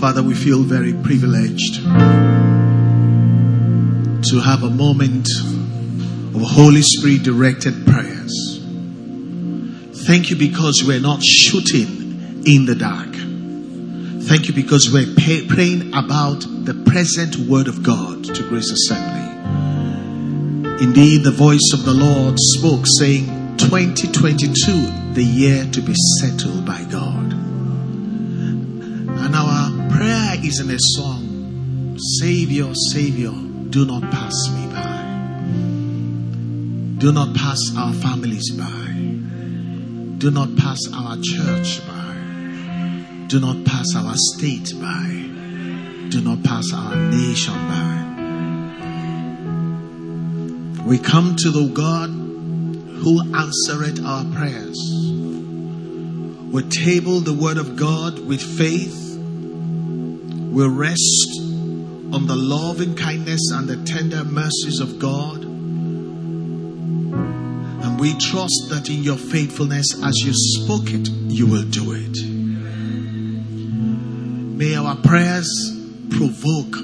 Father, we feel very privileged to have a moment of Holy Spirit directed prayers. Thank you because we're not shooting in the dark. Thank you because we're praying about the present word of God to Grace Assembly. Indeed, the voice of the Lord spoke saying, 2022, the year to be settled by God. And our prayer is in a song, Savior, Savior, do not pass me by. Do not pass our families by. Do not pass our church by. Do not pass our state by. Do not pass our nation by. We come to the God who answered our prayers. We table the word of God with faith. We rest on the loving kindness and the tender mercies of God. And we trust that in your faithfulness, as you spoke it, you will do it. May our prayers provoke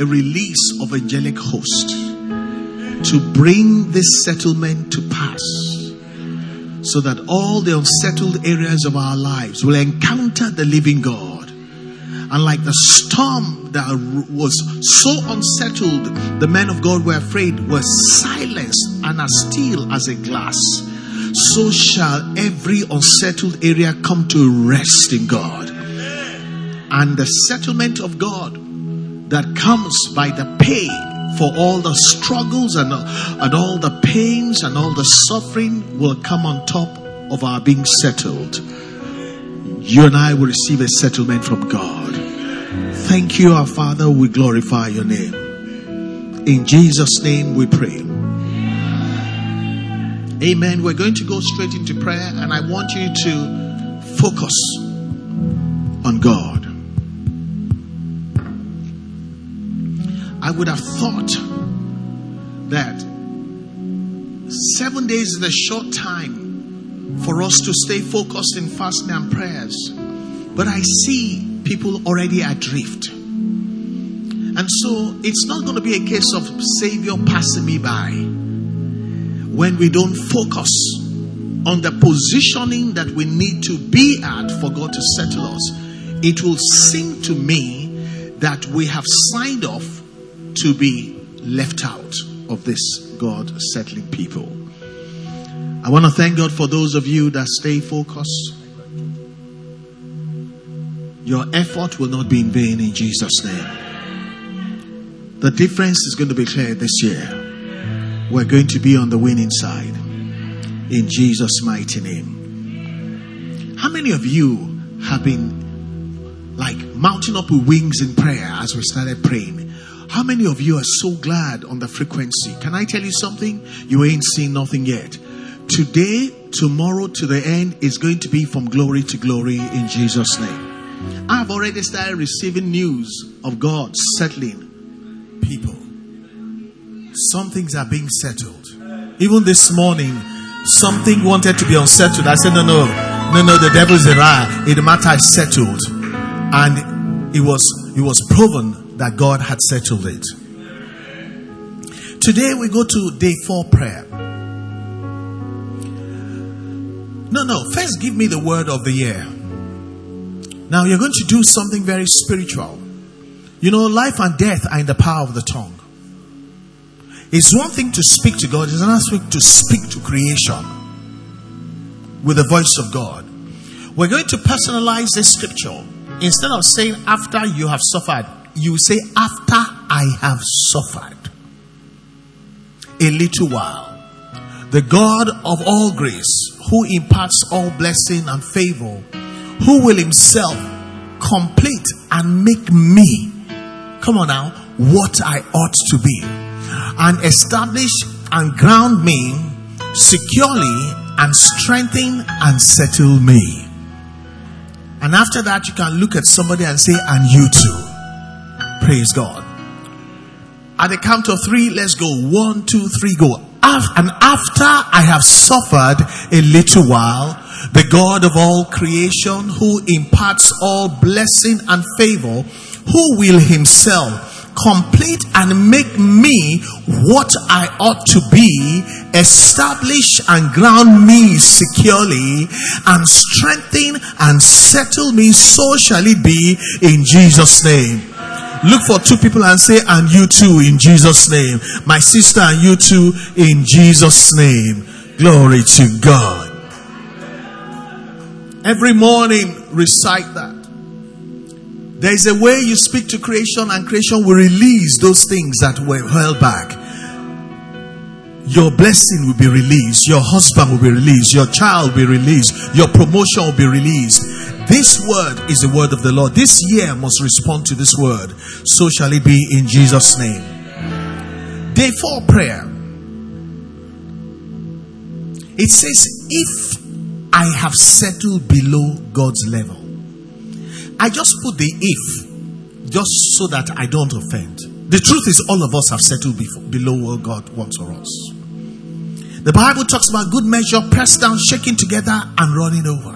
a release of angelic host to bring this settlement to pass, so that all the unsettled areas of our lives will encounter the living God. And like the storm that was so unsettled, the men of God were afraid, were silenced and are still as a glass, so shall every unsettled area come to rest in God. And the settlement of God that comes by the pay for all the struggles and all the pains and all the suffering will come on top of our being settled. You and I will receive a settlement from God. Thank you, our Father. We glorify your name. In Jesus' name we pray. Amen. We're going to go straight into prayer, and I want you to focus on God. I would have thought that 7 days is a short time for us to stay focused in fasting and prayers. But I see people already adrift. And so it's not going to be a case of Savior passing me by when we don't focus on the positioning that we need to be at for God to settle us. It will seem to me that we have signed off to be left out of this God settling people. I want to thank God for those of you that stay focused. Your effort will not be in vain in Jesus' name. The difference is going to be clear this year. We're going to be on the winning side in Jesus' mighty name. How many of you have been like mounting up with wings in prayer as we started praying? How many of you are so glad on the frequency? Can I tell you something? You ain't seen nothing yet. Today, tomorrow, to the end is going to be from glory to glory in Jesus' name. I've already started receiving news of God settling people. Some things are being settled. Even this morning, something wanted to be unsettled. I said, no, the devil's a liar. The matter is settled. And it was proven that God had settled it. Today we go to day 4 prayer. First give me the word of the year. Now you're going to do something very spiritual. You know, life and death are in the power of the tongue. It's one thing to speak to God. It's another thing to speak to creation with the voice of God. We're going to personalize this scripture. Instead of saying after you have suffered, you say, after I have suffered a little while, the God of all grace, who imparts all blessing and favor, who will himself complete and make me, come on now, what I ought to be, and establish and ground me securely and strengthen and settle me. And after that, you can look at somebody and say, and you too. Praise God. At the count of 3, let's go. 1, 2, 3, go. And after I have suffered a little while, the God of all creation, who imparts all blessing and favor, who will himself complete and make me what I ought to be, establish and ground me securely, and strengthen and settle me, so shall it be, in Jesus' name. Look for two people and say, and you too, in Jesus' name. My sister, and you too, in Jesus' name. Glory to God. Every morning, recite that. There is a way you speak to creation, and creation will release those things that were held back. Your blessing will be released. Your husband will be released. Your child will be released. Your promotion will be released. This word is the word of the Lord. This year must respond to this word. So shall it be, in Jesus' name. Day 4 prayer. It says, if I have settled below God's level. I just put the if, just so that I don't offend. The truth is, all of us have settled below what God wants for us. The Bible talks about good measure, pressed down, shaken together, and running over.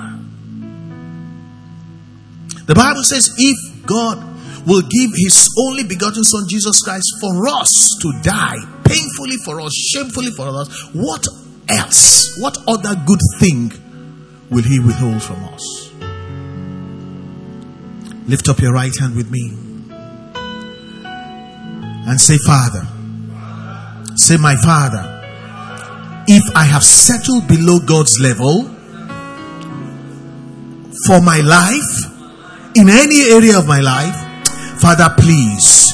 The Bible says, if God will give his only begotten Son, Jesus Christ, for us to die, painfully for us, shamefully for us, what else? What other good thing will he withhold from us? Lift up your right hand with me and say, Father. Say, my Father, if I have settled below God's level for my life, in any area of my life, Father, please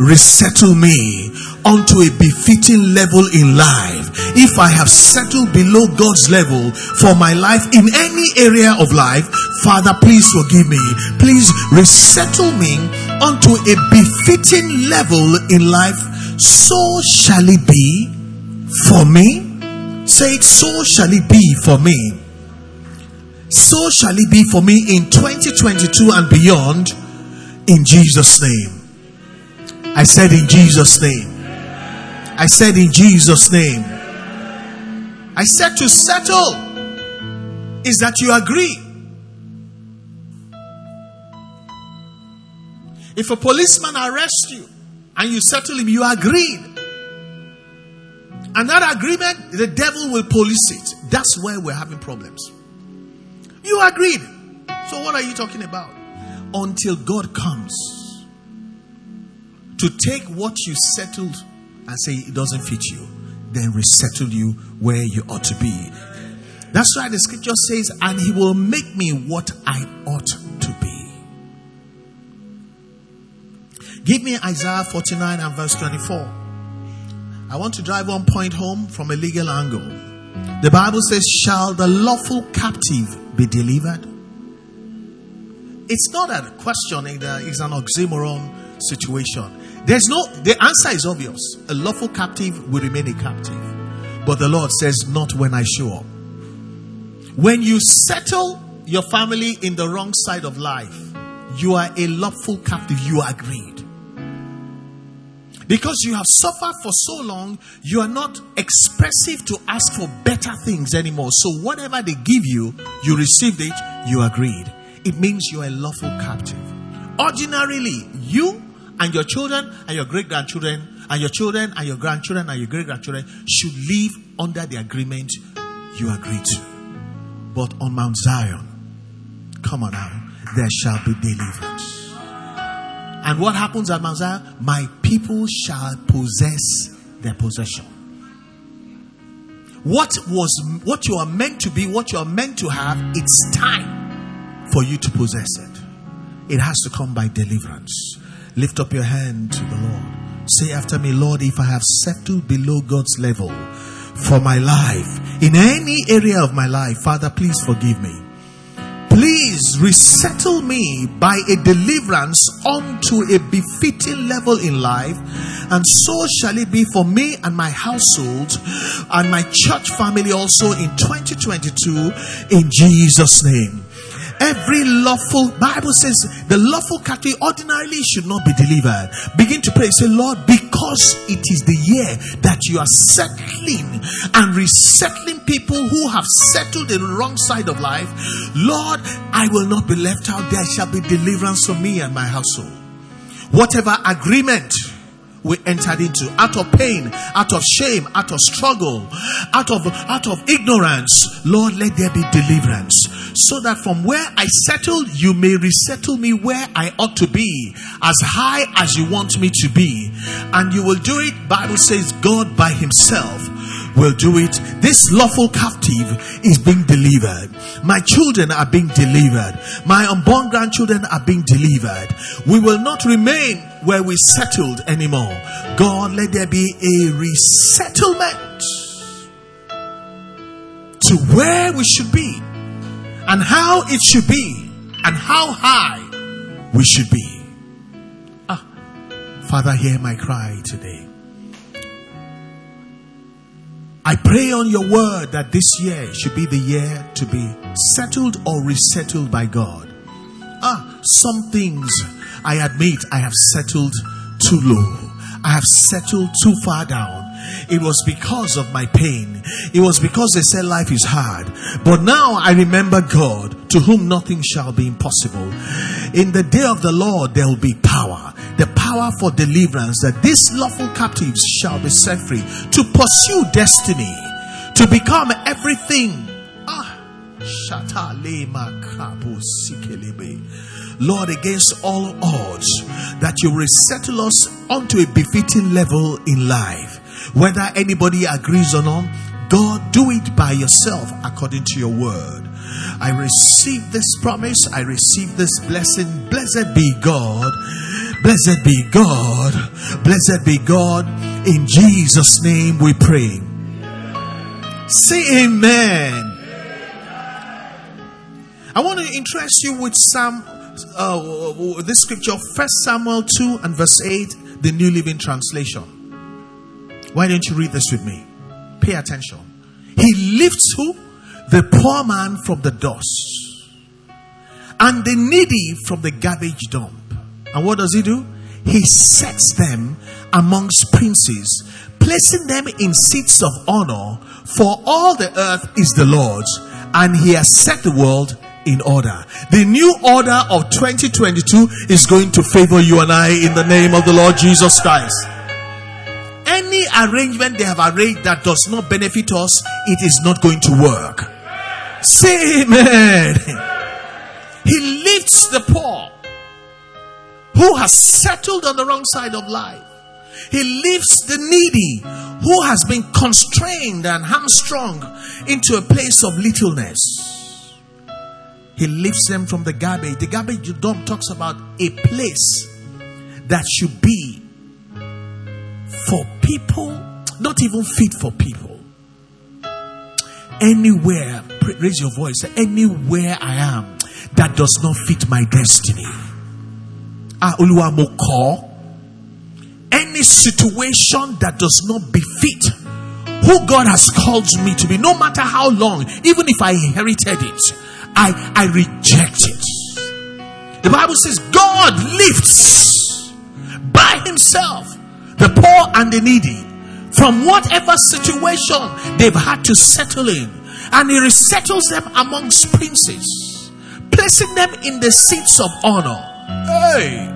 resettle me unto a befitting level in life. If I have settled below God's level for my life in any area of life, Father, please forgive me. Please resettle me unto a befitting level in life. So shall it be for me. Say it, so shall it be for me. So shall it be for me in 2022 and beyond, in Jesus' name. I said, in Jesus' name. I said, in Jesus' name. I said, to settle is that you agree. If a policeman arrests you and you settle him, you agreed. And that agreement, the devil will police it. That's where we're having problems. You agreed. So what are you talking about? Until God comes to take what you settled and say it doesn't fit you, then resettle you where you ought to be. That's why the scripture says, and he will make me what I ought to be. Give me Isaiah 49 and verse 24. I want to drive one point home from a legal angle. The Bible says, shall the lawful captive be delivered? It's not a question, it's an oxymoron situation. The answer is obvious. A lawful captive will remain a captive. But the Lord says, not when I show up. When you settle your family in the wrong side of life, you are a lawful captive. You agreed. Because you have suffered for so long, you are not expressive to ask for better things anymore. So whatever they give you, you received it, you agreed. It means you are a lawful captive. Ordinarily, you and your children and your great-grandchildren and your children and your grandchildren and your great-grandchildren should live under the agreement you agreed to. But on Mount Zion, come on now, there shall be deliverance. And what happens at Mount Zion? My people shall possess their possession. What you are meant to be, what you are meant to have, it's time for you to possess it. It has to come by deliverance. Lift up your hand to the Lord. Say after me, Lord, if I have settled below God's level for my life, in any area of my life, Father, please forgive me. Please resettle me by a deliverance unto a befitting level in life, and so shall it be for me and my household and my church family also in 2022, in Jesus' name. Every lawful, Bible says, the lawful cattle ordinarily should not be delivered. Begin to pray. Say, Lord, because it is the year that you are settling and resettling people who have settled the wrong side of life, Lord, I will not be left out. There shall be deliverance for me and my household. Whatever agreement we entered into, out of pain, out of shame, out of struggle, out of ignorance, Lord, let there be deliverance, so that from where I settled, you may resettle me where I ought to be, as high as you want me to be. And you will do it. Bible says God by himself will do it. This lawful captive is being delivered. My children are being delivered. My unborn grandchildren are being delivered. We will not remain where we settled anymore. God, let there be a resettlement to where we should be, and how it should be, and how high we should be. Father, hear my cry today. I pray on your word that this year should be the year to be settled or resettled by God. Some things I admit I have settled too low. I have settled too far down. It was because of my pain. It was because they said life is hard. But now I remember God, to whom nothing shall be impossible. In the day of the Lord there will be power. The power for deliverance, that these lawful captives shall be set free. To pursue destiny. To become everything. Lord, against all odds, that you resettle us onto a befitting level in life. Whether anybody agrees or not, God, do it by yourself according to your word. I receive this promise. I receive this blessing. Blessed be God. Blessed be God. Blessed be God. In Jesus' name we pray. Say amen. I want to interest you with this scripture, 1 Samuel 2 and verse 8, the New Living Translation. Why don't you read this with me? Pay attention. He lifts who? The poor man from the dust, and the needy from the garbage dump. And what does he do? He sets them amongst princes, placing them in seats of honor, for all the earth is the Lord's, and he has set the world in order. The new order of 2022 is going to favor you and I in the name of the Lord Jesus Christ. Any arrangement they have arranged that does not benefit us, it is not going to work. Say amen. He lifts the poor who has settled on the wrong side of life. He lifts the needy who has been constrained and hamstrung into a place of littleness. He lifts them from the garbage. The garbage dump talks about a place that should be for people, not even fit for people. Anywhere, raise your voice, anywhere I am that does not fit my destiny. Any situation that does not befit who God has called me to be, no matter how long, even if I inherited it, I reject it. The Bible says God lifts by himself the poor and the needy from whatever situation they've had to settle in, and he resettles them amongst princes, placing them in the seats of honor. Hey!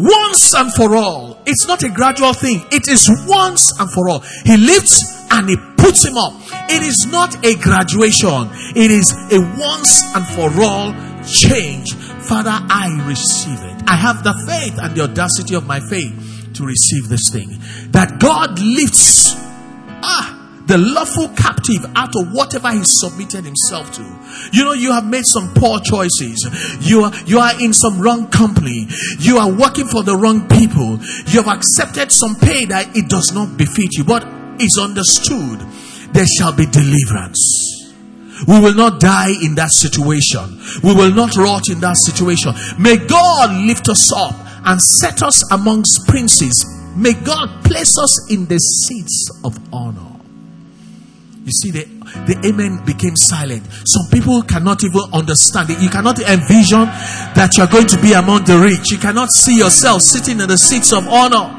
Once and for all. It's not a gradual thing. It is once and for all. He lifts and he puts him up. It is not a graduation. It is a once and for all change. Father, I receive it. I have the faith and the audacity of my faith to receive this thing. That God lifts the lawful captive out of whatever he submitted himself to. You know, you have made some poor choices. You are in some wrong company. You are working for the wrong people. You have accepted some pay that it does not befit you. But it's understood, there shall be deliverance. We will not die in that situation. We will not rot in that situation. May God lift us up and set us amongst princes. May God place us in the seats of honor. You see, the the amen became silent. Some people cannot even understand it. You cannot envision that you are going to be among the rich. You cannot see yourself sitting in the seats of honor.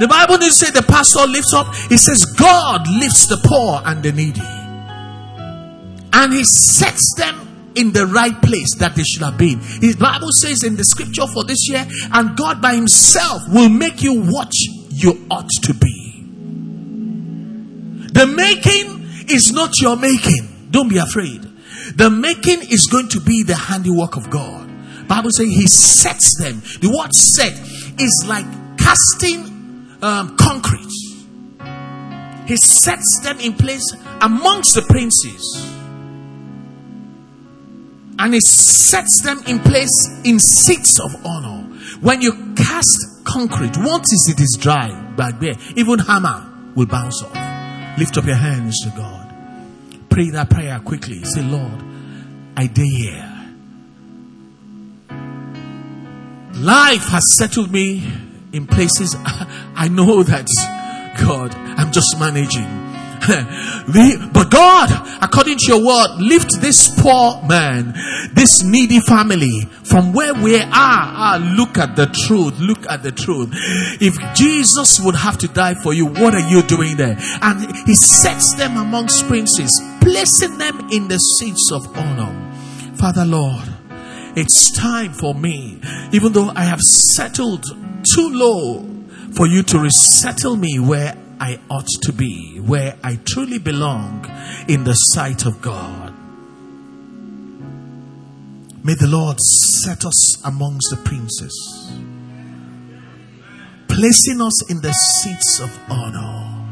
The Bible didn't say the pastor lifts up. It says God lifts the poor and the needy. And he sets them in the right place that they should have been. The Bible says in the scripture for this year, and God by himself will make you what you ought to be. The making is not your making. Don't be afraid. The making is going to be the handiwork of God. The Bible says he sets them. The word set is like casting concrete. He sets them in place amongst the princes. And he sets them in place in seats of honor. When you cast concrete, once it is dry, back there, even hammer will bounce off. Lift up your hands to God. Pray that prayer quickly. Say, Lord, I dare here. Life has settled me in places I know that, God, I'm just managing. But God, according to your word, lift this poor man, this needy family from where we are. Look at the truth. Look at the truth. If Jesus would have to die for you, what are you doing there? And he sets them amongst princes, placing them in the seats of honor. Father Lord, it's time for me, even though I have settled too low, for you to resettle me where I ought to be, where I truly belong in the sight of God. May the Lord set us amongst the princes, placing us in the seats of honor.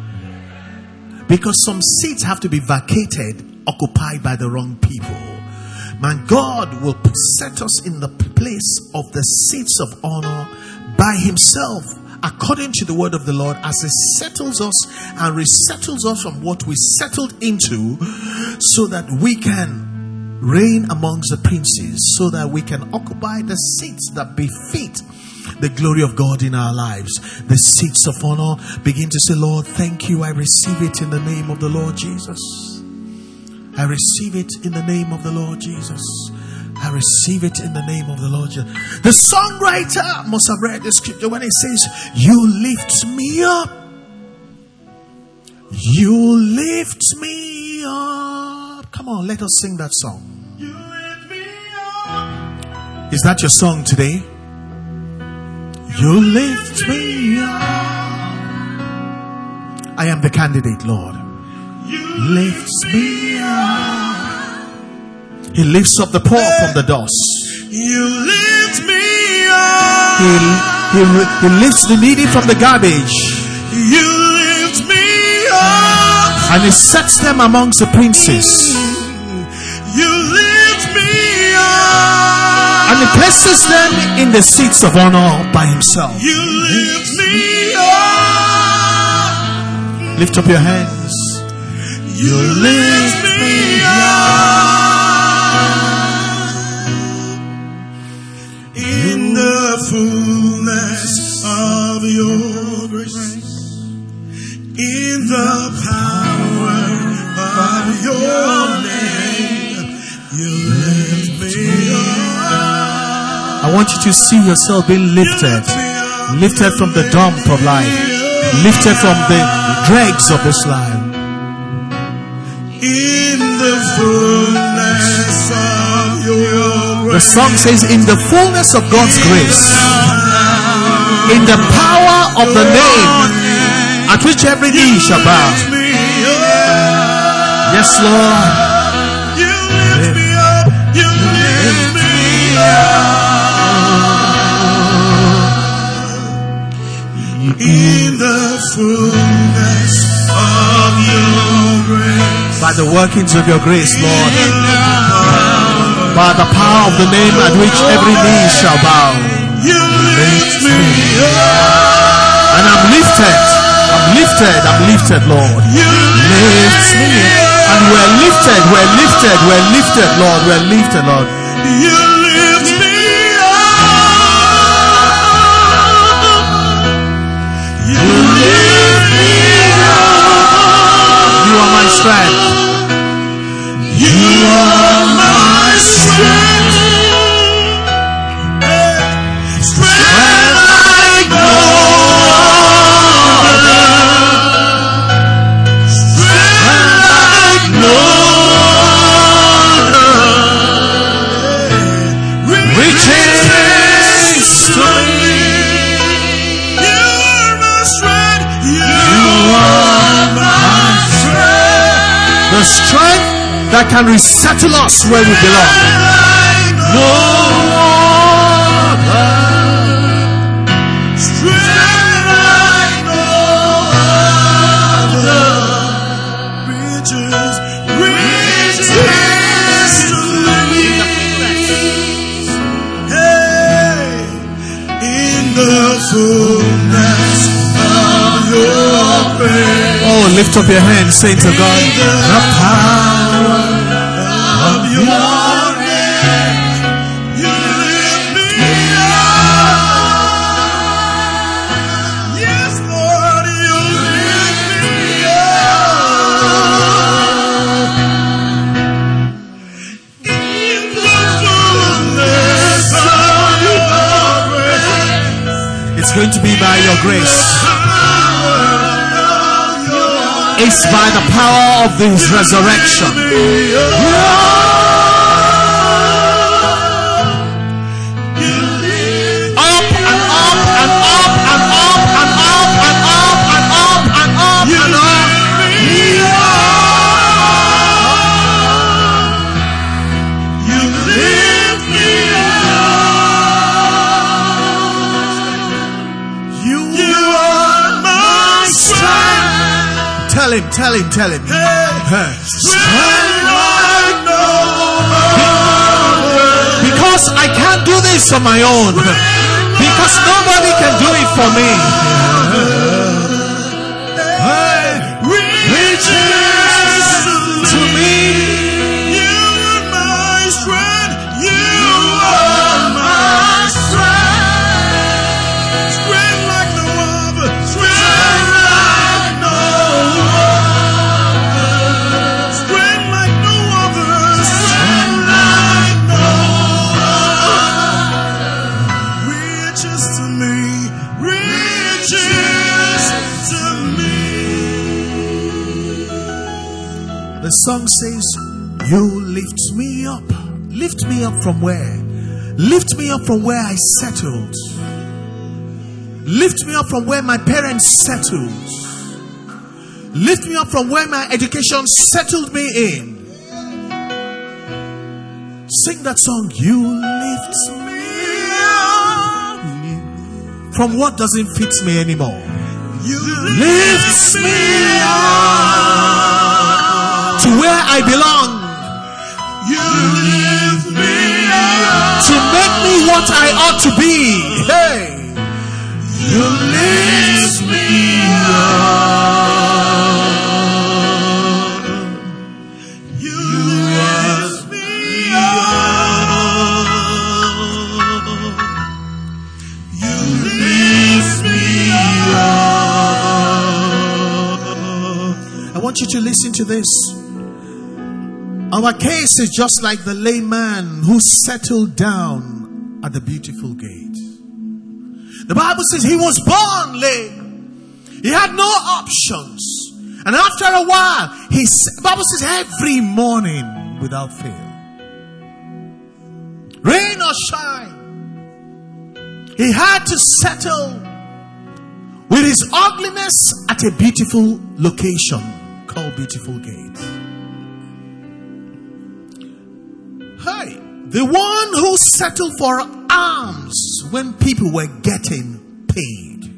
Because some seats have to be vacated, occupied by the wrong people. Man, God will set us in the place of the seats of honor by himself, according to the word of the Lord, as it settles us and resettles us from what we settled into, so that we can reign amongst the princes, so that we can occupy the seats that befit the glory of God in our lives. The seats of honor. Begin to say, Lord, thank you. I receive it in the name of the Lord Jesus. I receive it in the name of the Lord Jesus. I receive it in the name of the Lord Jesus. The songwriter must have read the scripture when it says, you lift me up. You lift me up. Come on, let us sing that song. You lift me up. Is that your song today? You lift me up. I am the candidate, Lord. You lift me up. He lifts up the poor from the dust. You lift me up. He lifts the needy from the garbage. You lift me up. And he sets them amongst the princes. You lift me up. And he places them in the seats of honor by himself. You lift me up. Lift up your hands. You lift me up. Fullness of your grace, in the power of your name, you lift me up. I want you to see yourself being lifted, lifted from the dump of life, lifted from the dregs of this life. In the fullness of your grace. The song says, in the fullness of God's grace, in the power of the name at which every knee shall bow. Yes, Lord. You lift me up. You lift me up. In the fullness of your grace. By the workings of your grace, Lord. By the power of the name at which every knee shall bow. You lift me up. And I'm lifted. I'm lifted. I'm lifted, Lord. You lift me up. And we're lifted. We're lifted. We're lifted, Lord. We're lifted, Lord. You lift me up. You lift me up. You are my strength. You are my strength. Strength like no other. Strength like no other. Riches to me. You are my strength. You are my strength. The strength that can resettle us where we belong. No other strength like no other. Riches, riches to me. Hey, in the fullness of your faith. Oh, lift up your hands, saying to God, the power going to be by your grace. It's by the power of this resurrection. Up and up and up and up and up and up and up and up and up. You lift me up. Tell him. Hey, like no other. Because I can't do this on my own. Because nobody can do it for me. Riches to me. You are my strength. You are my strength. Strength like no other. Strength like no other. Song says, you lift me up. Lift me up from where? Lift me up from where I settled. Lift me up from where my parents settled. Lift me up from where my education settled me in. Sing that song. You lift me up from what doesn't fit me anymore. You lift me up to where I belong. You lift me up to make me what I ought to be. Hey, you lift me up. You lift me up. You lift me up. I want you to listen to this. Our case is just like the layman who settled down at the beautiful gate. The Bible says he was born lame. He had no options. And after a while, the Bible says every morning without fail, rain or shine, he had to settle with his ugliness at a beautiful location called Beautiful Gate. Hey, the one who settled for alms when people were getting paid.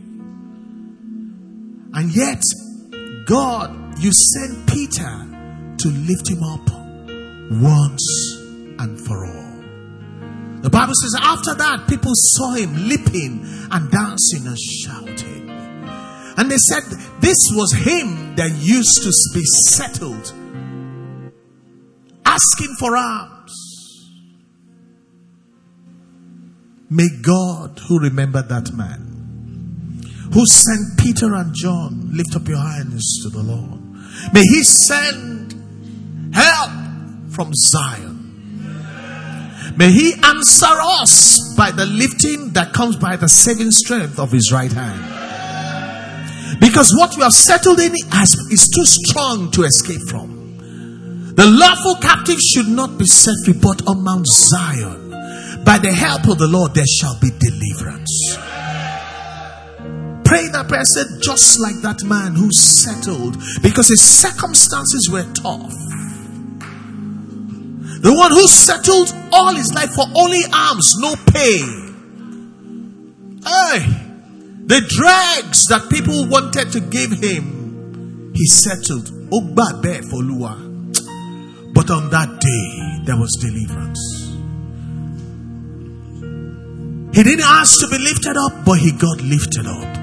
And yet, God, you sent Peter to lift him up once and for all. The Bible says after that, people saw him leaping and dancing and shouting. And they said, this was him that used to be settled, asking for alms. May God, who remembered that man, who sent Peter and John, lift up your hands to the Lord. May he send help from Zion. May he answer us by the lifting that comes by the saving strength of his right hand. Because what you have settled in is too strong to escape from. The lawful captive should not be set free, but on Mount Zion, by the help of the Lord, there shall be deliverance. Pray that prayer, said, just like that man who settled because his circumstances were tough. The one who settled all his life for only alms, no pay. Hey, the dregs that people wanted to give him, he settled. But on that day, there was deliverance. He didn't ask to be lifted up, but he got lifted up.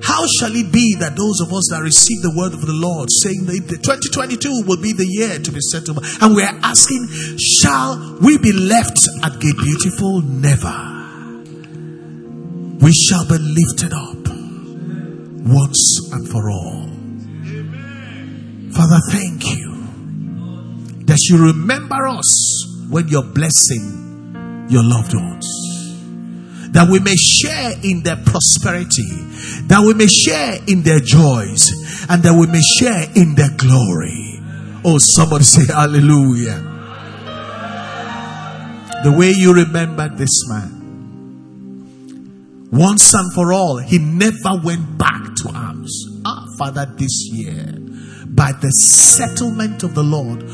How shall it be that those of us that receive the word of the Lord, saying that 2022 will be the year to be settled, and we are asking, shall we be left at Gate Beautiful? Never. We shall be lifted up once and for all. Father, thank you that you remember us when you're blessing your loved ones, that we may share in their prosperity, that we may share in their joys, and that we may share in their glory. Oh, somebody say hallelujah. The way you remembered this man, once and for all, he never went back to arms. Father, this year, by the settlement of the Lord,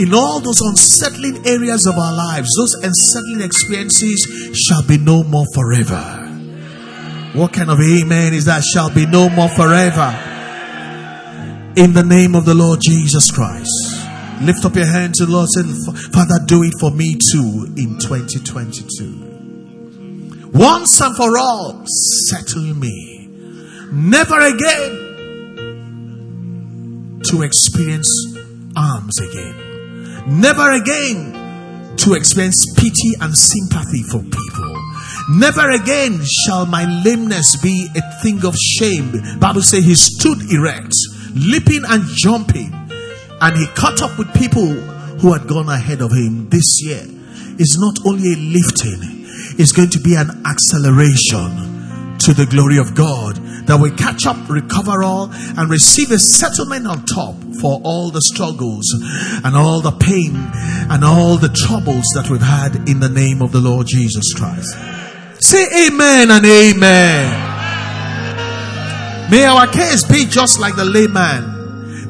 in all those unsettling areas of our lives, those unsettling experiences shall be no more forever. What kind of amen is that? Shall be no more forever. In the name of the Lord Jesus Christ. Lift up your hands to the Lord and say, Father, do it for me too in 2022. Once and for all, settle me. Never again to experience arms again. Never again to experience pity and sympathy for people. Never again shall my lameness be a thing of shame. The Bible says he stood erect, leaping and jumping, and he caught up with people who had gone ahead of him. This year is not only a lifting, it's going to be an acceleration to the glory of God, that we catch up, recover all, and receive a settlement on top for all the struggles and all the pain and all the troubles that we've had, in the name of the Lord Jesus Christ. Say amen and amen. May our case be just like the layman.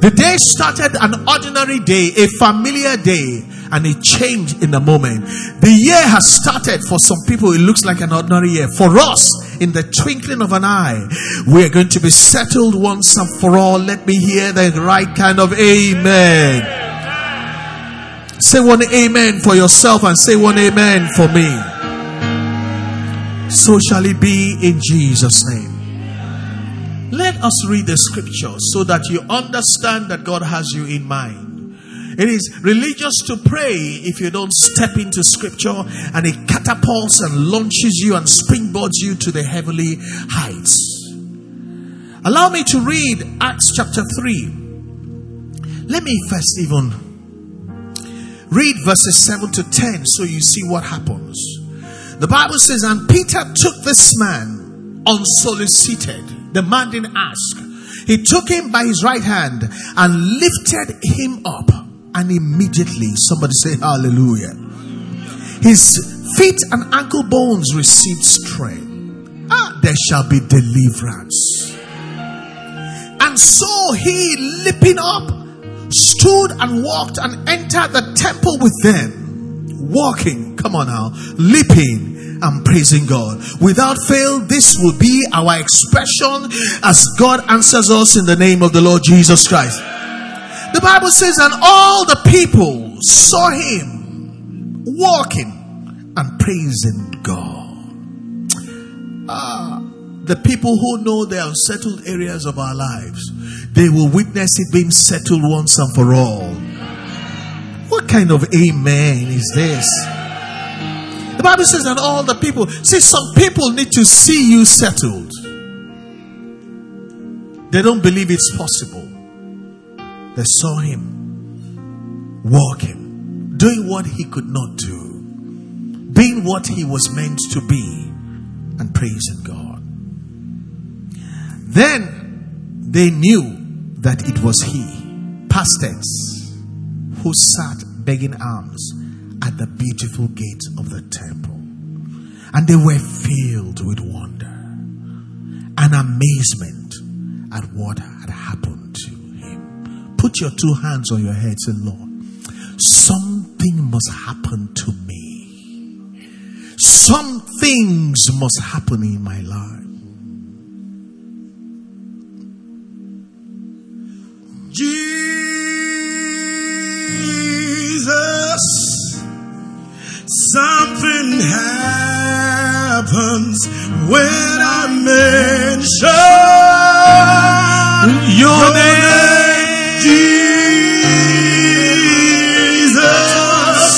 The day started an ordinary day, a familiar day, and it changed in the moment. The year has started. For some people, it looks like an ordinary year. For us, in the twinkling of an eye, we are going to be settled once and for all. Let me hear the right kind of amen. Amen. Say one amen for yourself and say one amen for me. So shall it be in Jesus' name. Let us read the scripture so that you understand that God has you in mind. It is religious to pray if you don't step into scripture and it catapults and launches you and springboards you to the heavenly heights. Allow me to read Acts chapter 3. Let me first even read verses 7 to 10 so you see what happens. The Bible says, and Peter took this man unsolicited. The man didn't ask. He took him by his right hand and lifted him up. And immediately, somebody say hallelujah, his feet and ankle bones received strength. There shall be deliverance. And so he, leaping up, stood and walked and entered the temple with them, walking, come on now, leaping and praising God. Without fail, this will be our expression as God answers us, in the name of the Lord Jesus Christ. The Bible says, and all the people saw him walking and praising God. The people who know the unsettled areas of our lives, they will witness it being settled once and for all. What kind of amen is this? The Bible says, and all the people. See, some people need to see you settled. They don't believe it's possible. They saw him walking, doing what he could not do, being what he was meant to be, and praising God. Then they knew that it was he, past tense, who sat begging alms at the beautiful gate of the temple. And they were filled with wonder and amazement at what had happened to him. Put your two hands on your head and say, Lord, something must happen to me. Some things must happen in my life. Jesus, something happens when I mention your name, Jesus.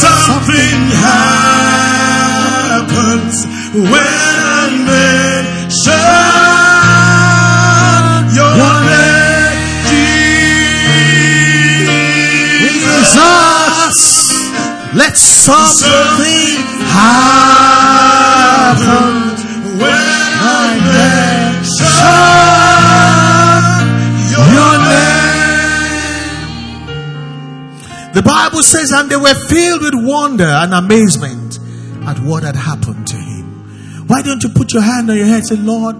Something happens when I mention your name. Let something happen when I mention your name. The Bible says, and they were filled with wonder and amazement at what had happened to him. Why don't you put your hand on your head and say, Lord,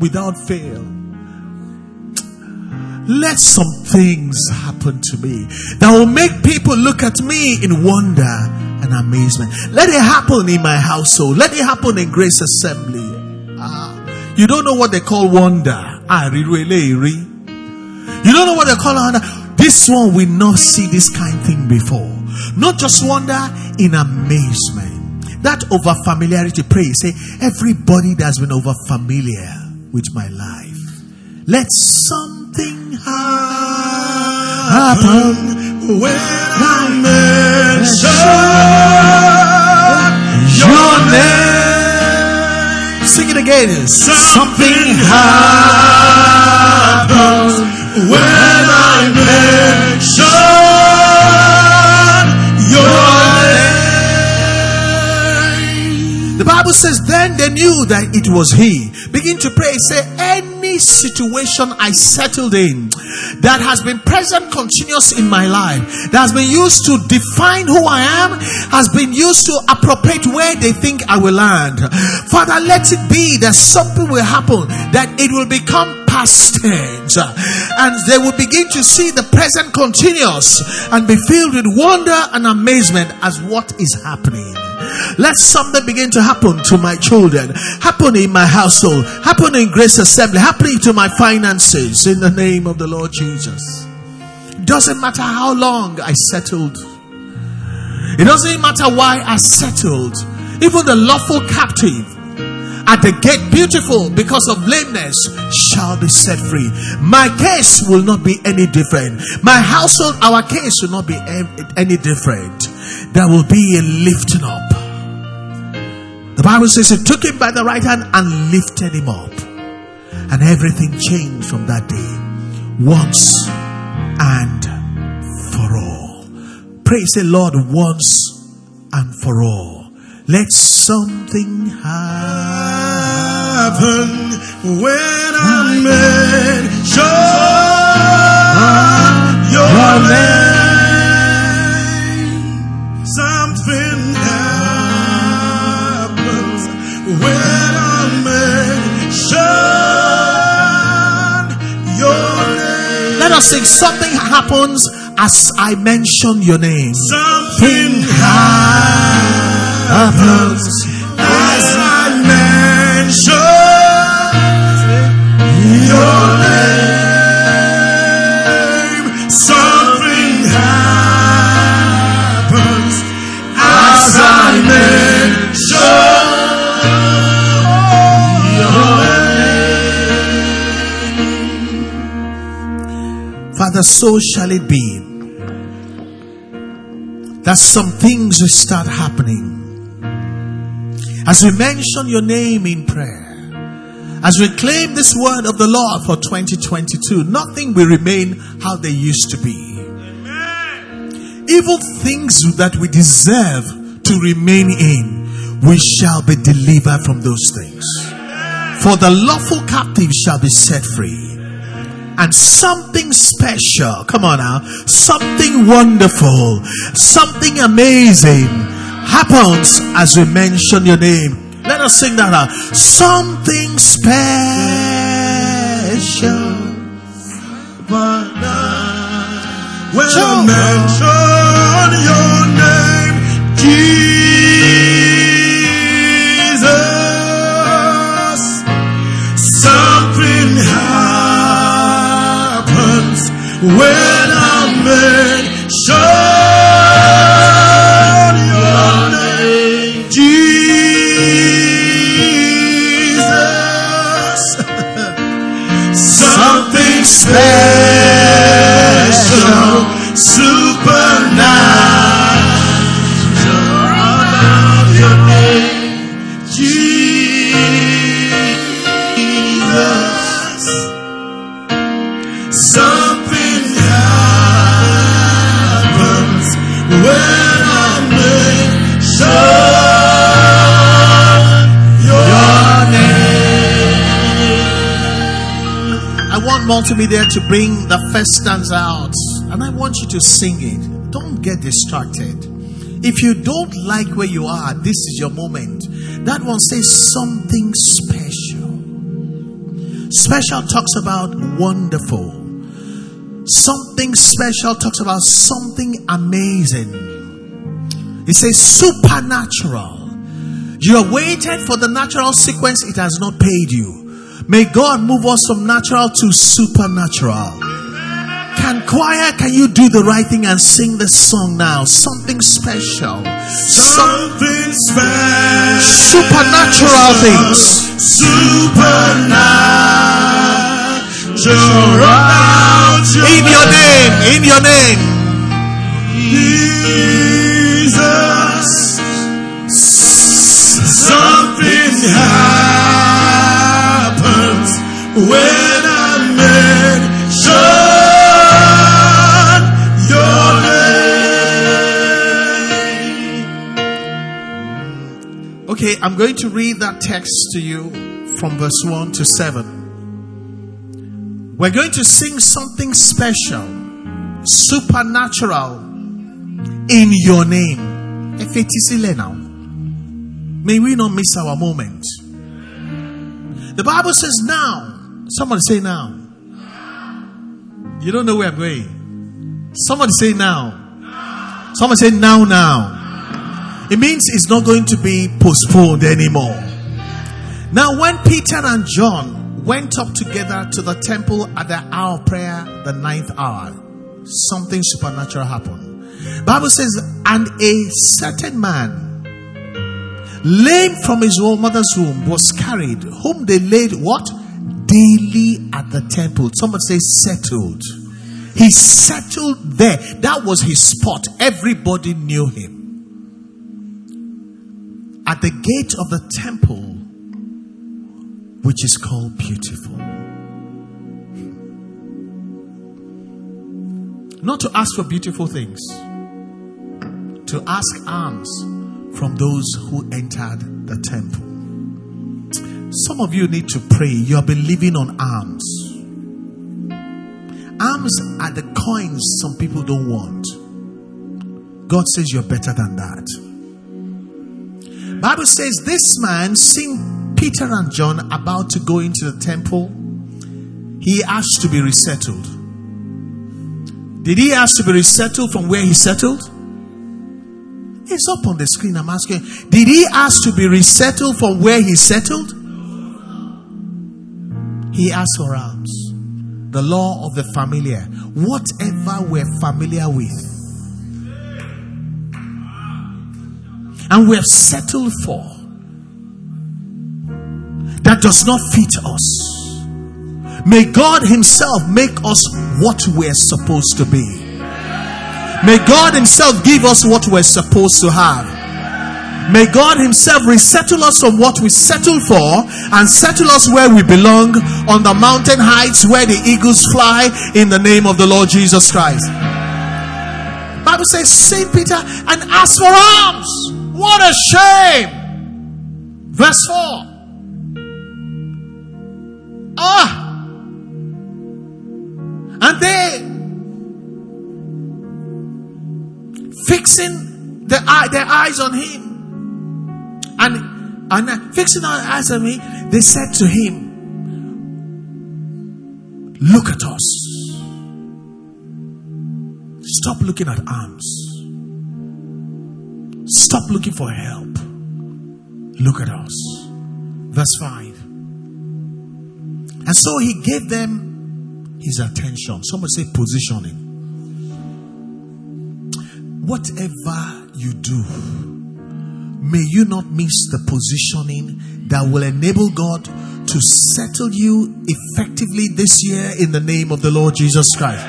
without fail, let some things happen to me that will make people look at me in wonder and amazement. Let it happen in my household. Let it happen in Grace Assembly. You don't know what they call wonder. You don't know what they call wonder. This one will not see this kind of thing before. Not just wonder, in amazement. That over familiarity, pray. Say, everybody that's been over familiar with my life, let something happen when I mention your name. Sing it again. Something happens when I mention your name. The Bible says, then they knew that it was he. Begin to pray. Say, situation I settled in that has been present continuous in my life, that has been used to define who I am, has been used to appropriate where they think I will land. Father, let it be that something will happen, that it will become past tense, and they will begin to see the present continuous and be filled with wonder and amazement as what is happening. Let something begin to happen to my children, happen in my household, happen in Grace Assembly, happen to my finances, in the name of the Lord Jesus. It doesn't matter how long I settled. It doesn't matter why I settled. Even the lawful captive at the gate, beautiful because of lameness, shall be set free. My case will not be any different. My household, our case will not be any different. There will be a lifting up. The Bible says he took him by the right hand and lifted him up. And everything changed from that day, once and for all. Praise the Lord, once and for all. Let something happen when I mention your name. Something happens when I mention your name. Let us sing, something happens as I mention your name. Something happens as I mention your name. Something happens as I mention your name. Father, so shall it be that some things will start happening as we mention your name in prayer, As we claim this word of the Lord for 2022, nothing will remain how they used to be. Amen. Even things that we deserve to remain in, we shall be delivered from those things. Amen. For the lawful captive shall be set free. And something special, come on now, something wonderful, something amazing happens as we mention your name. Let us sing that out. Something special. When I mention your name, Jesus, something happens when I mention. Special, supernatural of your name, Jesus. Something happens when I make sure your name. I want multimedia to bring the first stanza out, and I want you to sing it. Don't get distracted. If you don't like where you are, this is your moment. That one says something special. Special talks about wonderful. Something special talks about something amazing. It says supernatural. You have waited for the natural sequence, it has not paid you. May God move us from natural to supernatural. Can choir, can you do the right thing and sing this song now? Something special. Something special. Supernatural things. Supernatural. In your name. In your name. Jesus. Something happens when I mention. Okay, I'm going to read that text to you from verse 1 to 7. We're going to sing something special, supernatural, in your name. May we not miss our moment. The Bible says now. Somebody say now. You don't know where I'm going. Somebody say now. Somebody say now, now. It means it's not going to be postponed anymore. Now, when Peter and John went up together to the temple at the hour of prayer, the 9th hour, something supernatural happened. Bible says, and a certain man, lame from his own mother's womb, was carried, whom they laid what? Daily at the temple. Somebody say settled. He settled there. That was his spot. Everybody knew him. At the gate of the temple, which is called Beautiful. Not to ask for beautiful things, to ask alms from those who entered the temple. Some of you need to pray. You have been living on alms. Alms are the coins some people don't want. God says you're better than that. Bible says this man, seeing Peter and John about to go into the temple, he asked to be resettled. Did he ask to be resettled from where he settled? It's up on the screen. I'm asking. Did he ask to be resettled from where he settled? He asked for alms. The law of the familiar. Whatever we're familiar with. And we have settled for that does not fit us. May God himself make us what we're supposed to be. May God himself give us what we're supposed to have. May God himself resettle us from what we settle for and settle us where we belong, on the mountain heights where the eagles fly, in the name of the Lord Jesus Christ. The Bible says St. Peter, and asked for alms. What a shame. Verse 4. And they, fixing their eyes on him, and fixing their eyes on me, they said to him, "Look at us. Stop looking at arms. Stop looking for help. Look at us." Verse 5. And so he gave them his attention. Someone say positioning. Whatever you do, may you not miss the positioning that will enable God to settle you effectively this year in the name of the Lord Jesus Christ.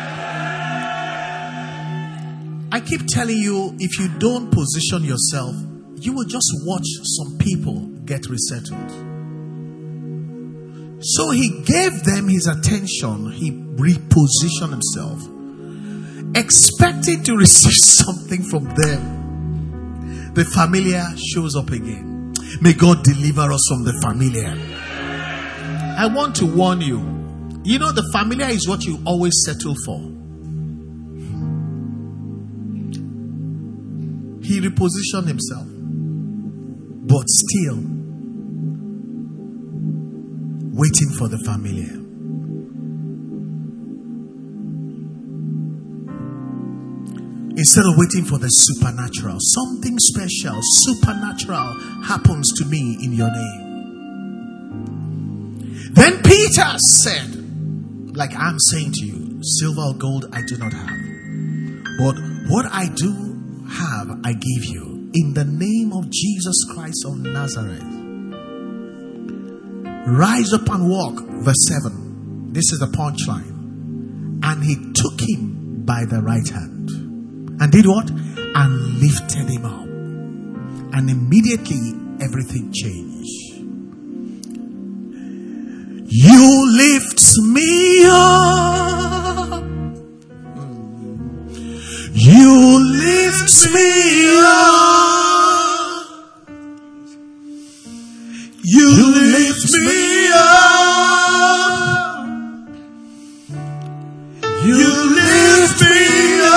I keep telling you, if you don't position yourself, you will just watch some people get resettled. So he gave them his attention. He repositioned himself, expecting to receive something from them. The familiar shows up again. May God deliver us from the familiar. I want to warn you. You know, the familiar is what you always settle for. He repositioned himself, but still waiting for the familiar. Instead of waiting for the supernatural, something special, supernatural happens to me in your name. Then Peter said, like I'm saying to you, silver or gold I do not have, but what I do have I give you, in the name of Jesus Christ of Nazareth. Rise up and walk. Verse 7. This is the punchline. And he took him by the right hand, and did what? And lifted him up. And immediately everything changed. You lift me up. You lift me up. You lift me up. You lift me up.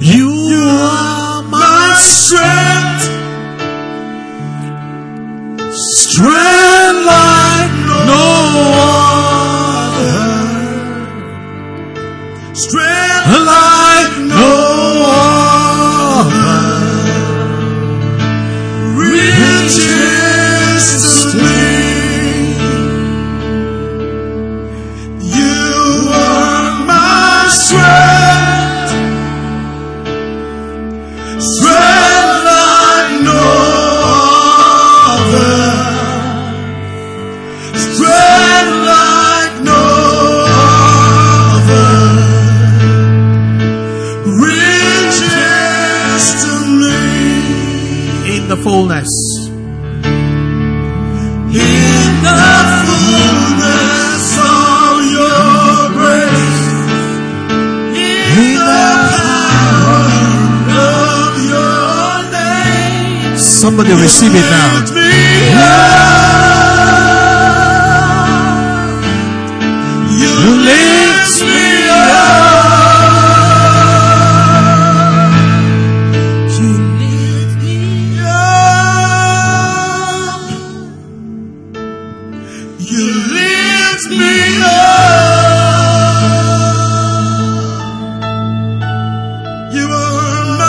You are my strength. Strength like no other. Strength like no other. Just me. You are my strength, strength like no other, strength like no other, riches to me in the fullness. Somebody receive it now. You lift me up. You lift me up. You lift me up. You are my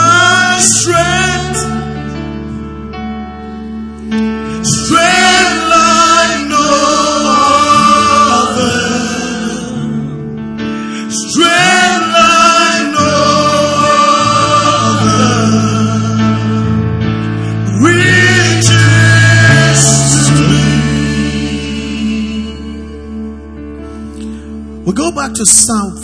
strength. Go back to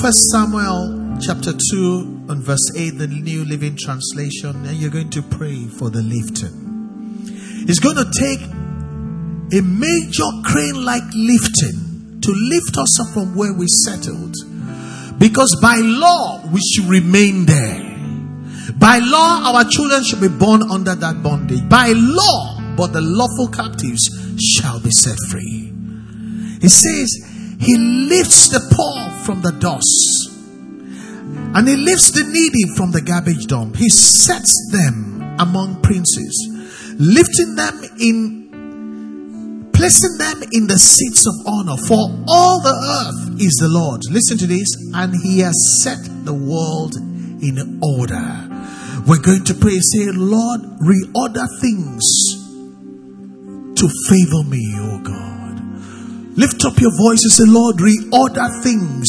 First Samuel Chapter 2 and verse 8, the New Living Translation. And you're going to pray for the lifting. It's going to take a major crane-like lifting to lift us up from where we settled. Because by law, we should remain there. By law, our children should be born under that bondage. By law, but the lawful captives shall be set free. He says, He lifts the poor from the dust. And He lifts the needy from the garbage dump. He sets them among princes, lifting them in, placing them in the seats of honor. For all the earth is the Lord. Listen to this. And He has set the world in order. We're going to pray, say, Lord, reorder things to favor me, oh God. Lift up your voice and say, Lord, reorder things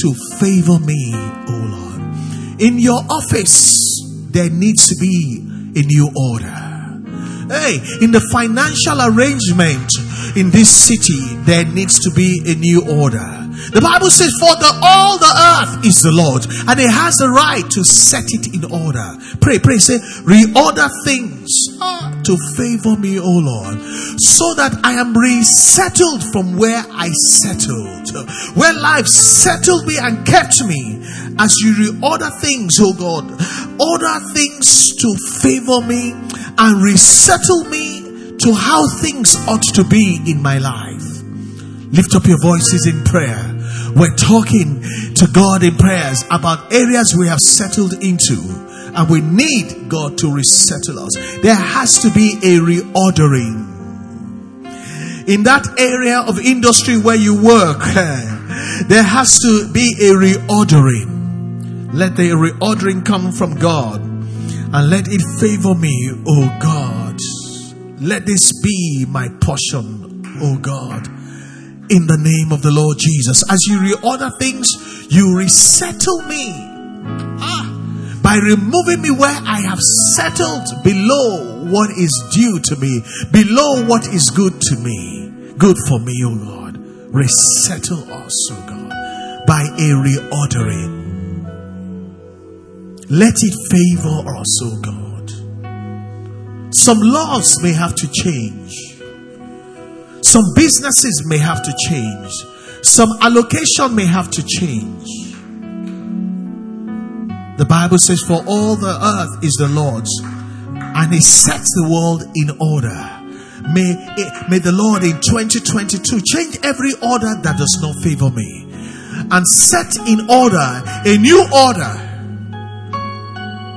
to favor me, oh Lord. In your office, there needs to be a new order. Hey, in the financial arrangement in this city, there needs to be a new order. The Bible says, for all the earth is the Lord, and He has a right to set it in order. Pray, say, reorder things to favor me, O Lord, so that I am resettled from where I settled, where life settled me and kept me. As you reorder things, O God, order things to favor me and resettle me to how things ought to be in my life. Lift up your voices in prayer. We're talking to God in prayers about areas we have settled into, and we need God to resettle us. There has to be a reordering. In that area of industry where you work, there has to be a reordering. Let the reordering come from God, and let it favor me, O God. Let this be my portion, O God. In the name of the Lord Jesus. As you reorder things, you resettle me. By removing me where I have settled below what is due to me, below what is good to me, good for me, O Lord. Resettle us, O God, by a reordering. Let it favor us, O God. Some laws may have to change. Some businesses may have to change. Some allocation may have to change. The Bible says, for all the earth is the Lord's, and He sets the world in order. May the Lord in 2022 change every order that does not favor me and set in order a new order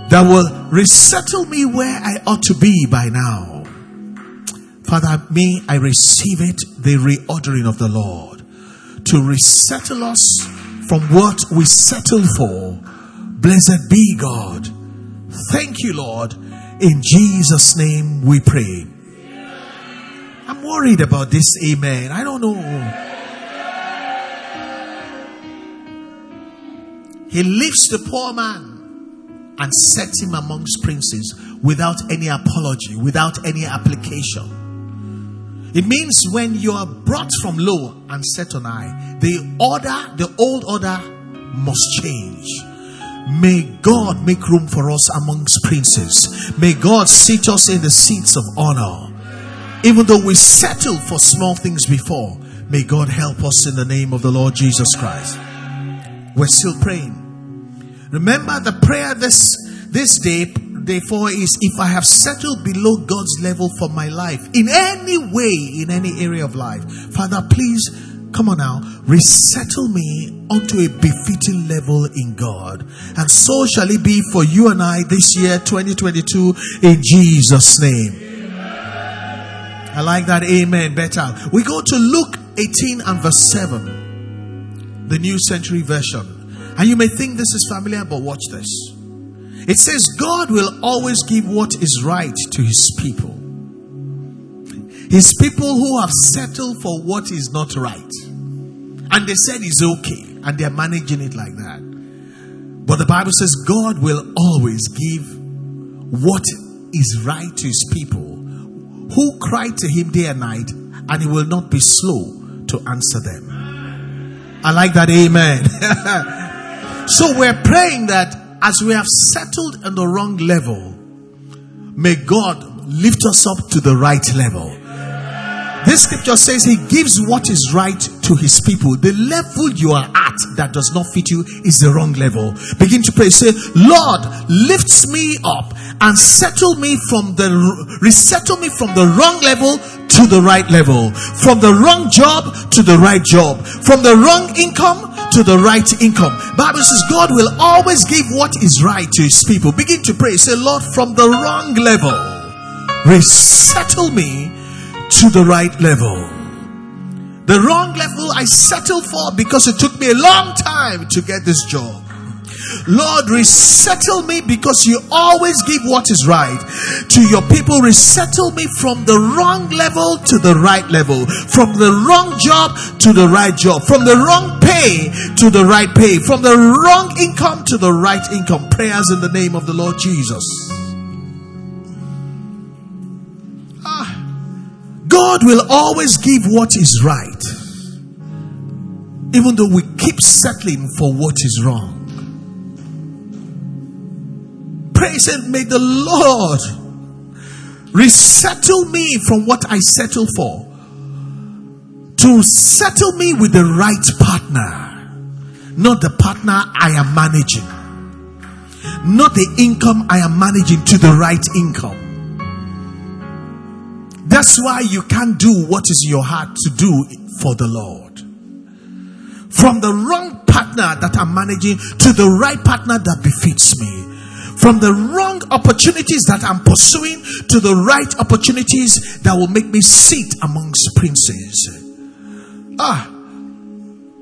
that will resettle me where I ought to be by now. Father, may I receive it, the reordering of the Lord, to resettle us from what we settle for. Blessed be God. Thank you, Lord. In Jesus' name we pray. I'm worried about this amen. I don't know. He lifts the poor man and sets him amongst princes without any apology, without any application. It means when you are brought from low and set on high, the old order must change. May God make room for us amongst princes. May God seat us in the seats of honor. Even though we settled for small things before, may God help us in the name of the Lord Jesus Christ. We're still praying. Remember the prayer this day. Therefore is, if I have settled below God's level for my life in any way, in any area of life, Father, please, come on now, resettle me onto a befitting level in God. And so shall it be for you and I this year, 2022, in Jesus' name. Amen. I like that amen better. We go to Luke 18 and verse 7, the New Century Version. And you may think this is familiar, but watch this. It says, God will always give what is right to His people. His people who have settled for what is not right. And they said it's okay. And they're managing it like that. But the Bible says, God will always give what is right to His people who cry to Him day and night, and He will not be slow to answer them. I like that amen. So we're praying that as we have settled on the wrong level, may God lift us up to the right level. This scripture says he gives what is right to his people. The level you are at that does not fit you is the wrong level. Begin to pray. Say, Lord, lift me up and resettle me from the wrong level to the right level. From the wrong job to the right job. From the wrong income to the right income. Bible says God will always give what is right to his people. Begin to pray. Say, Lord, from the wrong level, resettle me to the right level. The wrong level I settled for because it took me a long time to get this job. Lord, resettle me because you always give what is right to your people. Resettle me from the wrong level to the right level, from the wrong job to the right job, from the wrong pay to the right pay, from the wrong income to the right income. Prayers in the name of the Lord Jesus. God will always give what is right, even though we keep settling for what is wrong. Praise and may the Lord resettle me from what I settle for to settle me with the right partner, not the partner I am managing, not the income I am managing, to the right income. That's why you can't do what is in your heart to do for the Lord. From the wrong partner that I'm managing to the right partner that befits me. From the wrong opportunities that I'm pursuing to the right opportunities that will make me sit amongst princes.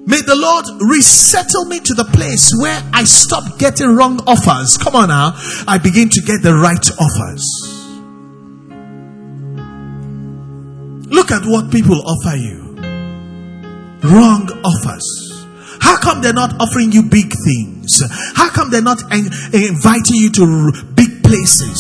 May the Lord resettle me to the place where I stop getting wrong offers. Come on now. I begin to get the right offers. Look at what people offer you. Wrong offers. How come they're not offering you big things? How come they're not inviting you to big places?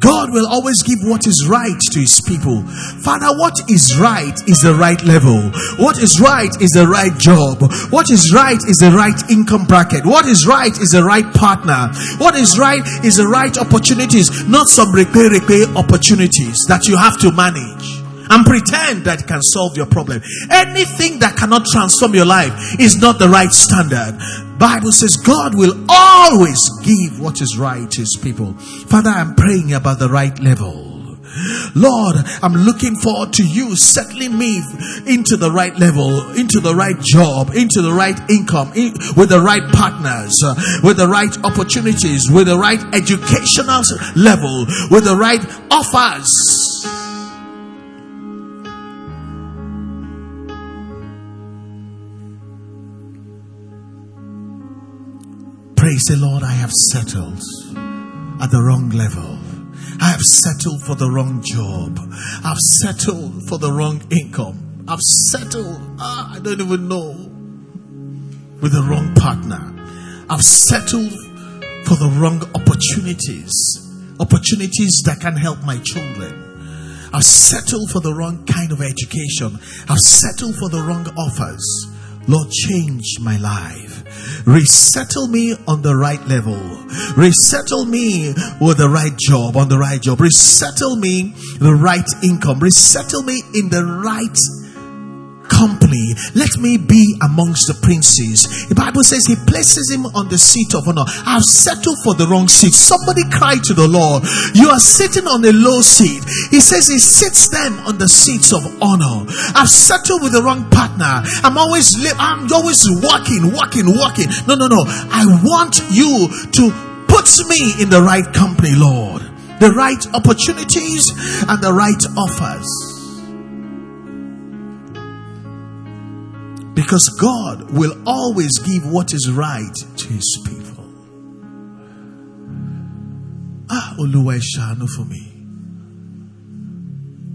God will always give what is right to his people. Father, what is right is the right level. What is right is the right job. What is right is the right income bracket. What is right is the right partner. What is right is the right opportunities, not some reclay opportunities that you have to manage and pretend that can solve your problem. Anything that cannot transform your life is not the right standard. Bible says God will always give what is right to his people. Father, I'm praying about the right level. Lord, I'm looking forward to you settling me into the right level, into the right job, into the right income, with the right partners, with the right opportunities, with the right educational level, with the right offers. Praise the Lord, I have settled at the wrong level. I have settled for the wrong job. I've settled for the wrong income. I've settled, I don't even know, with the wrong partner. I've settled for the wrong opportunities that can help my children. I've settled for the wrong kind of education. I've settled for the wrong offers. Lord, change my life. Resettle me on the right level. Resettle me with the right job, on the right job. Resettle me the right income. Resettle me in the right company. Let me be amongst the princes. The Bible says he places him on the seat of honor. I've settled for the wrong seat. Somebody cry to the Lord. You are sitting on a low seat. He says he sits them on the seats of honor. I've settled with the wrong partner. I'm always walking. No. I want you to put me in the right company, Lord. The right opportunities and the right offers. Because God will always give what is right to his people. Oluwa, shano for me.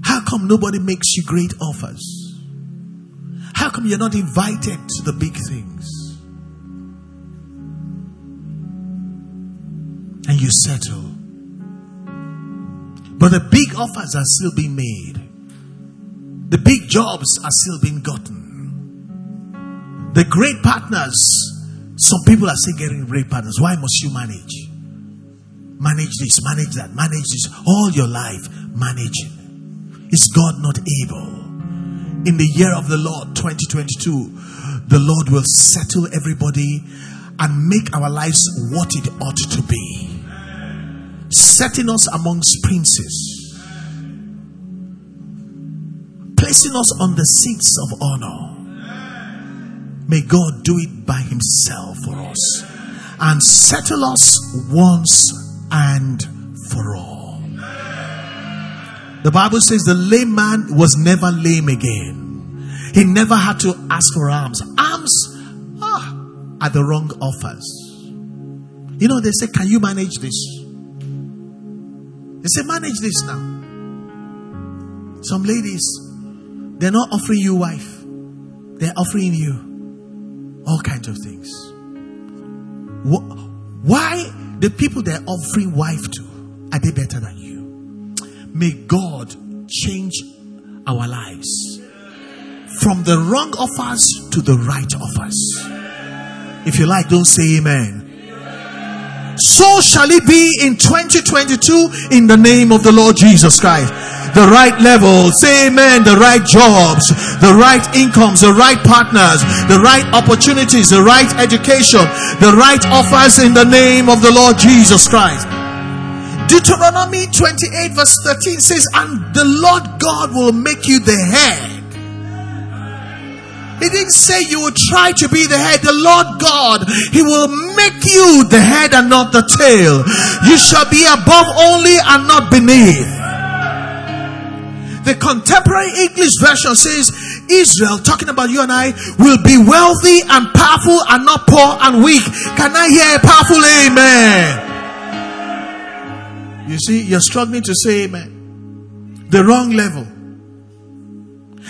How come nobody makes you great offers? How come you're not invited to the big things? And you settle. But the big offers are still being made. The big jobs are still being gotten. The great partners, some people are still getting great partners. Why must you manage? Manage this, manage that, manage this. All your life, managing. Is God not able? In the year of the Lord 2022, the Lord will settle everybody and make our lives what it ought to be. Setting us amongst princes. Placing us on the seats of honor. May God do it by himself for us. And settle us once and for all. The Bible says the lame man was never lame again. He never had to ask for alms. Alms are the wrong offers. You know, they say, can you manage this? They say, manage this now. Some ladies, they're not offering you wife. They're offering you all kinds of things. Why the people they're offering wife to, are they better than you? May God change our lives from the wrong offers to the right offers. If you like, don't say amen. So shall it be in 2022 in the name of the Lord Jesus Christ. The right level, say amen, the right jobs, the right incomes, the right partners, the right opportunities, the right education, the right offers in the name of the Lord Jesus Christ. Deuteronomy 28 verse 13 says, and the Lord God will make you the head. He didn't say you will try to be the head. The Lord God, he will make you the head and not the tail. You shall be above only and not beneath. The contemporary English version says, Israel, talking about you and I, will be wealthy and powerful and not poor and weak. Can I hear a powerful amen? You see, you're struggling to say amen. The wrong level.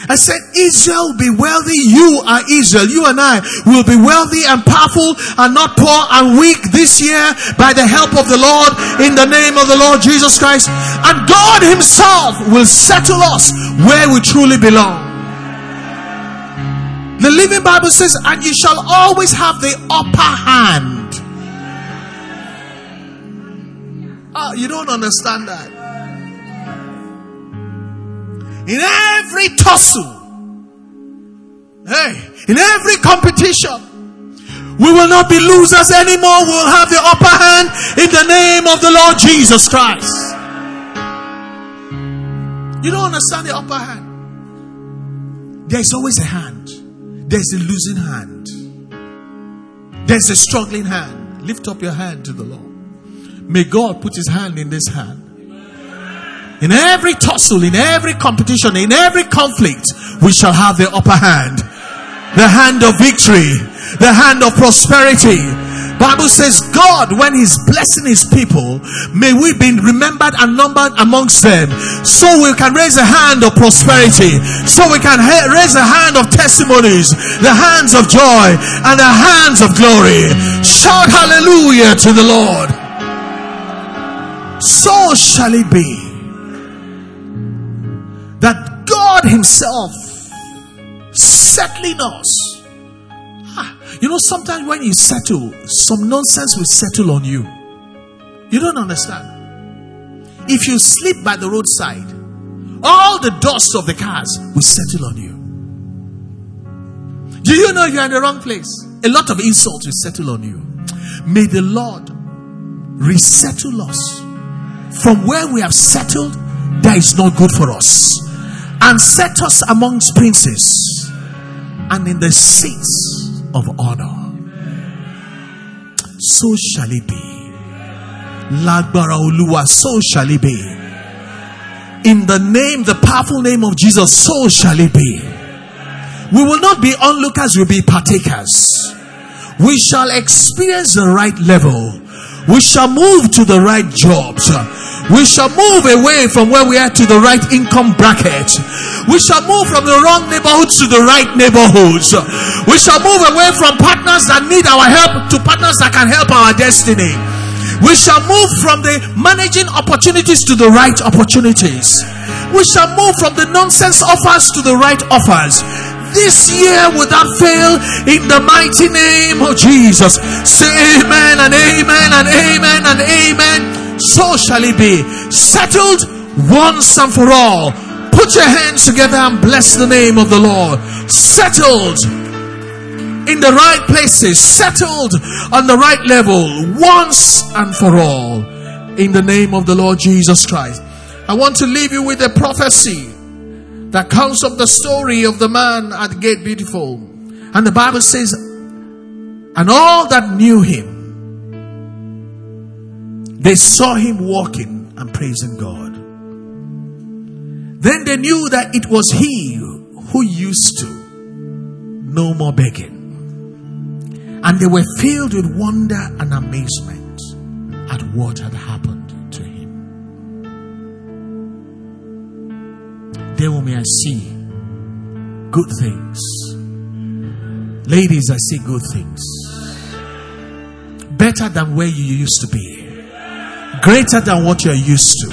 I said, Israel will be wealthy. You are Israel. You and I will be wealthy and powerful and not poor and weak this year by the help of the Lord in the name of the Lord Jesus Christ. And God himself will settle us where we truly belong. The Living Bible says, and you shall always have the upper hand. Oh, you don't understand that. In every tussle, in every competition, we will not be losers anymore. We will have the upper hand in the name of the Lord Jesus Christ. You don't understand the upper hand. There is always a hand. There is a losing hand. There is a struggling hand. Lift up your hand to the Lord. May God put his hand in this hand. In every tussle, in every competition, in every conflict, we shall have the upper hand. The hand of victory. The hand of prosperity. Bible says God, when he's blessing his people, may we be remembered and numbered amongst them. So we can raise a hand of prosperity. So we can raise a hand of testimonies. The hands of joy and the hands of glory. Shout hallelujah to the Lord. So shall it be. That God himself settling us. You know, sometimes when you settle, some nonsense will settle on you. You don't understand. If you sleep by the roadside, all the dust of the cars will settle on you. Do you know you're in the wrong place? A lot of insults will settle on you. May the Lord resettle us from where we have settled that is not good for us, and set us amongst princes and in the seats of honor. So shall it be. Lagbara Oluwa, so shall it be. In the name, the powerful name of Jesus, so shall it be. We will not be onlookers, we'll be partakers. We shall experience the right level. We shall move to the right jobs. We shall move away from where we are to the right income bracket. We shall move from the wrong neighborhoods to the right neighborhoods. We shall move away from partners that need our help to partners that can help our destiny. We shall move from the managing opportunities to the right opportunities. We shall move from the nonsense offers to the right offers this year without fail, in the mighty name of Jesus. Say amen and amen and amen and amen. So shall it be, settled once and for all. Put your hands together and bless the name of the Lord. Settled in the right places, settled on the right level, once and for all, in the name of the Lord Jesus Christ. I want to leave you with a prophecy that comes of the story of the man at Gate Beautiful. And the Bible says, and all that knew him, they saw him walking and praising God. Then they knew that it was he who used to no more begging. And they were filled with wonder and amazement at what had happened to him. Therefore may I see good things. Ladies, I see good things. Better than where you used to be. Greater than what you're used to.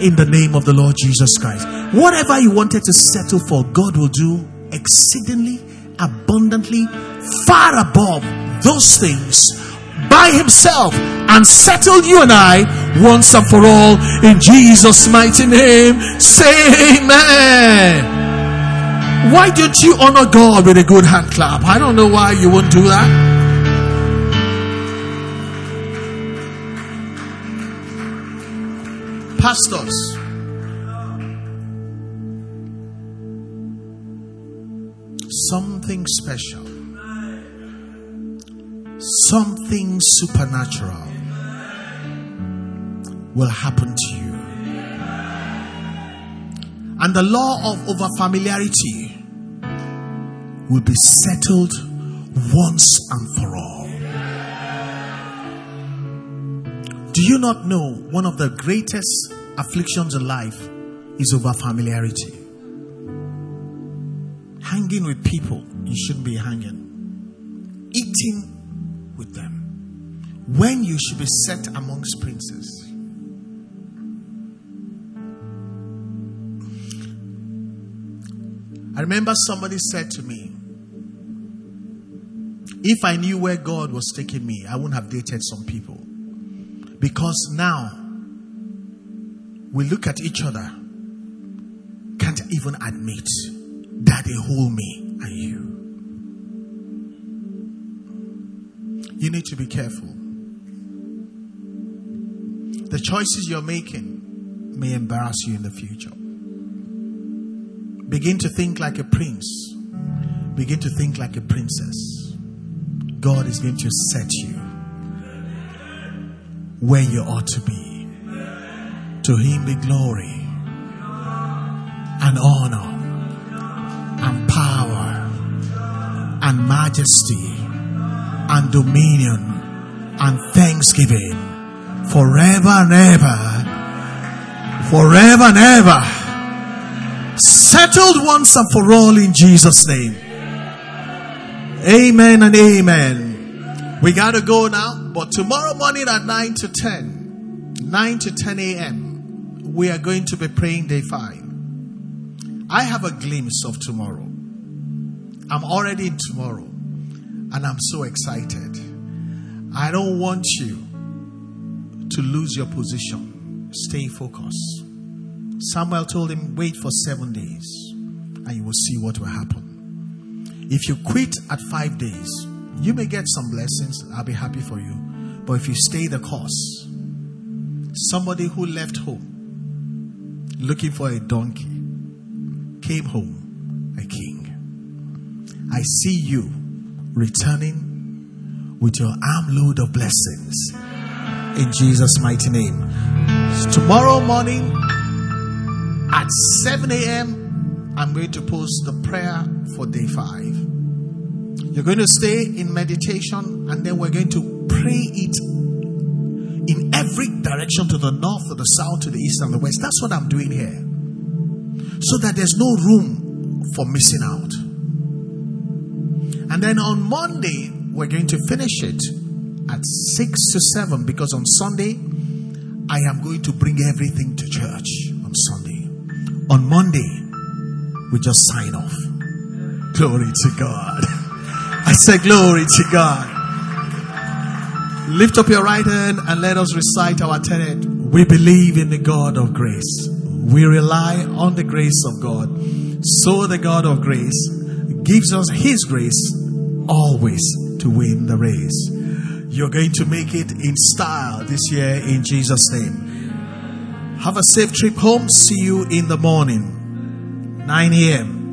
In the name of the Lord Jesus Christ. Whatever you wanted to settle for, God will do exceedingly, abundantly, far above those things by himself, and settle you and I once and for all, in Jesus' mighty name. Say amen. Why don't you honor God with a good hand clap? I don't know why you won't do that. Pastors, something special, something supernatural will happen to you. And the law of overfamiliarity will be settled once and for all. Do you not know one of the greatest afflictions in life is over familiarity? Hanging with people you shouldn't be hanging. Eating with them when you should be set amongst princes. I remember somebody said to me, if I knew where God was taking me, I wouldn't have dated some people. Because now we look at each other, can't even admit that they hold me and you. You need to be careful. The choices you're making may embarrass you in the future. Begin to think like a prince. Begin to think like a princess. God is going to set you where you ought to be. To him be glory and honor and power and majesty and dominion and thanksgiving forever and ever. Forever and ever. Settled once and for all, in Jesus' name. Amen and amen. We got to go now. But tomorrow morning at 9 to 10 a.m., we are going to be praying day 5. I have a glimpse of tomorrow. I'm already in tomorrow, and I'm so excited. I don't want you to lose your position. Stay focused. Samuel told him, wait for 7 days, and you will see what will happen. If you quit at 5 days, you may get some blessings. I'll be happy for you. But if you stay the course, somebody who left home looking for a donkey came home a king. I see you returning with your armload of blessings, in Jesus' mighty name. Tomorrow morning at 7 a.m., I'm going to post the prayer for day 5. You're going to stay in meditation, and then we're going to pray it in every direction, to the north, to the south, to the east and the west. That's what I'm doing here. So that there's no room for missing out. And then on Monday, we're going to finish it at 6 to 7. Because on Sunday, I am going to bring everything to church on Sunday. on Monday, we just sign off. Glory to God. I say glory to God. Lift up your right hand and let us recite our tenet. We believe in the God of grace. We rely on the grace of God. So the God of grace gives us His grace always to win the race. You're going to make it in style this year in Jesus' name. Have a safe trip home. See you in the morning, 9 a.m.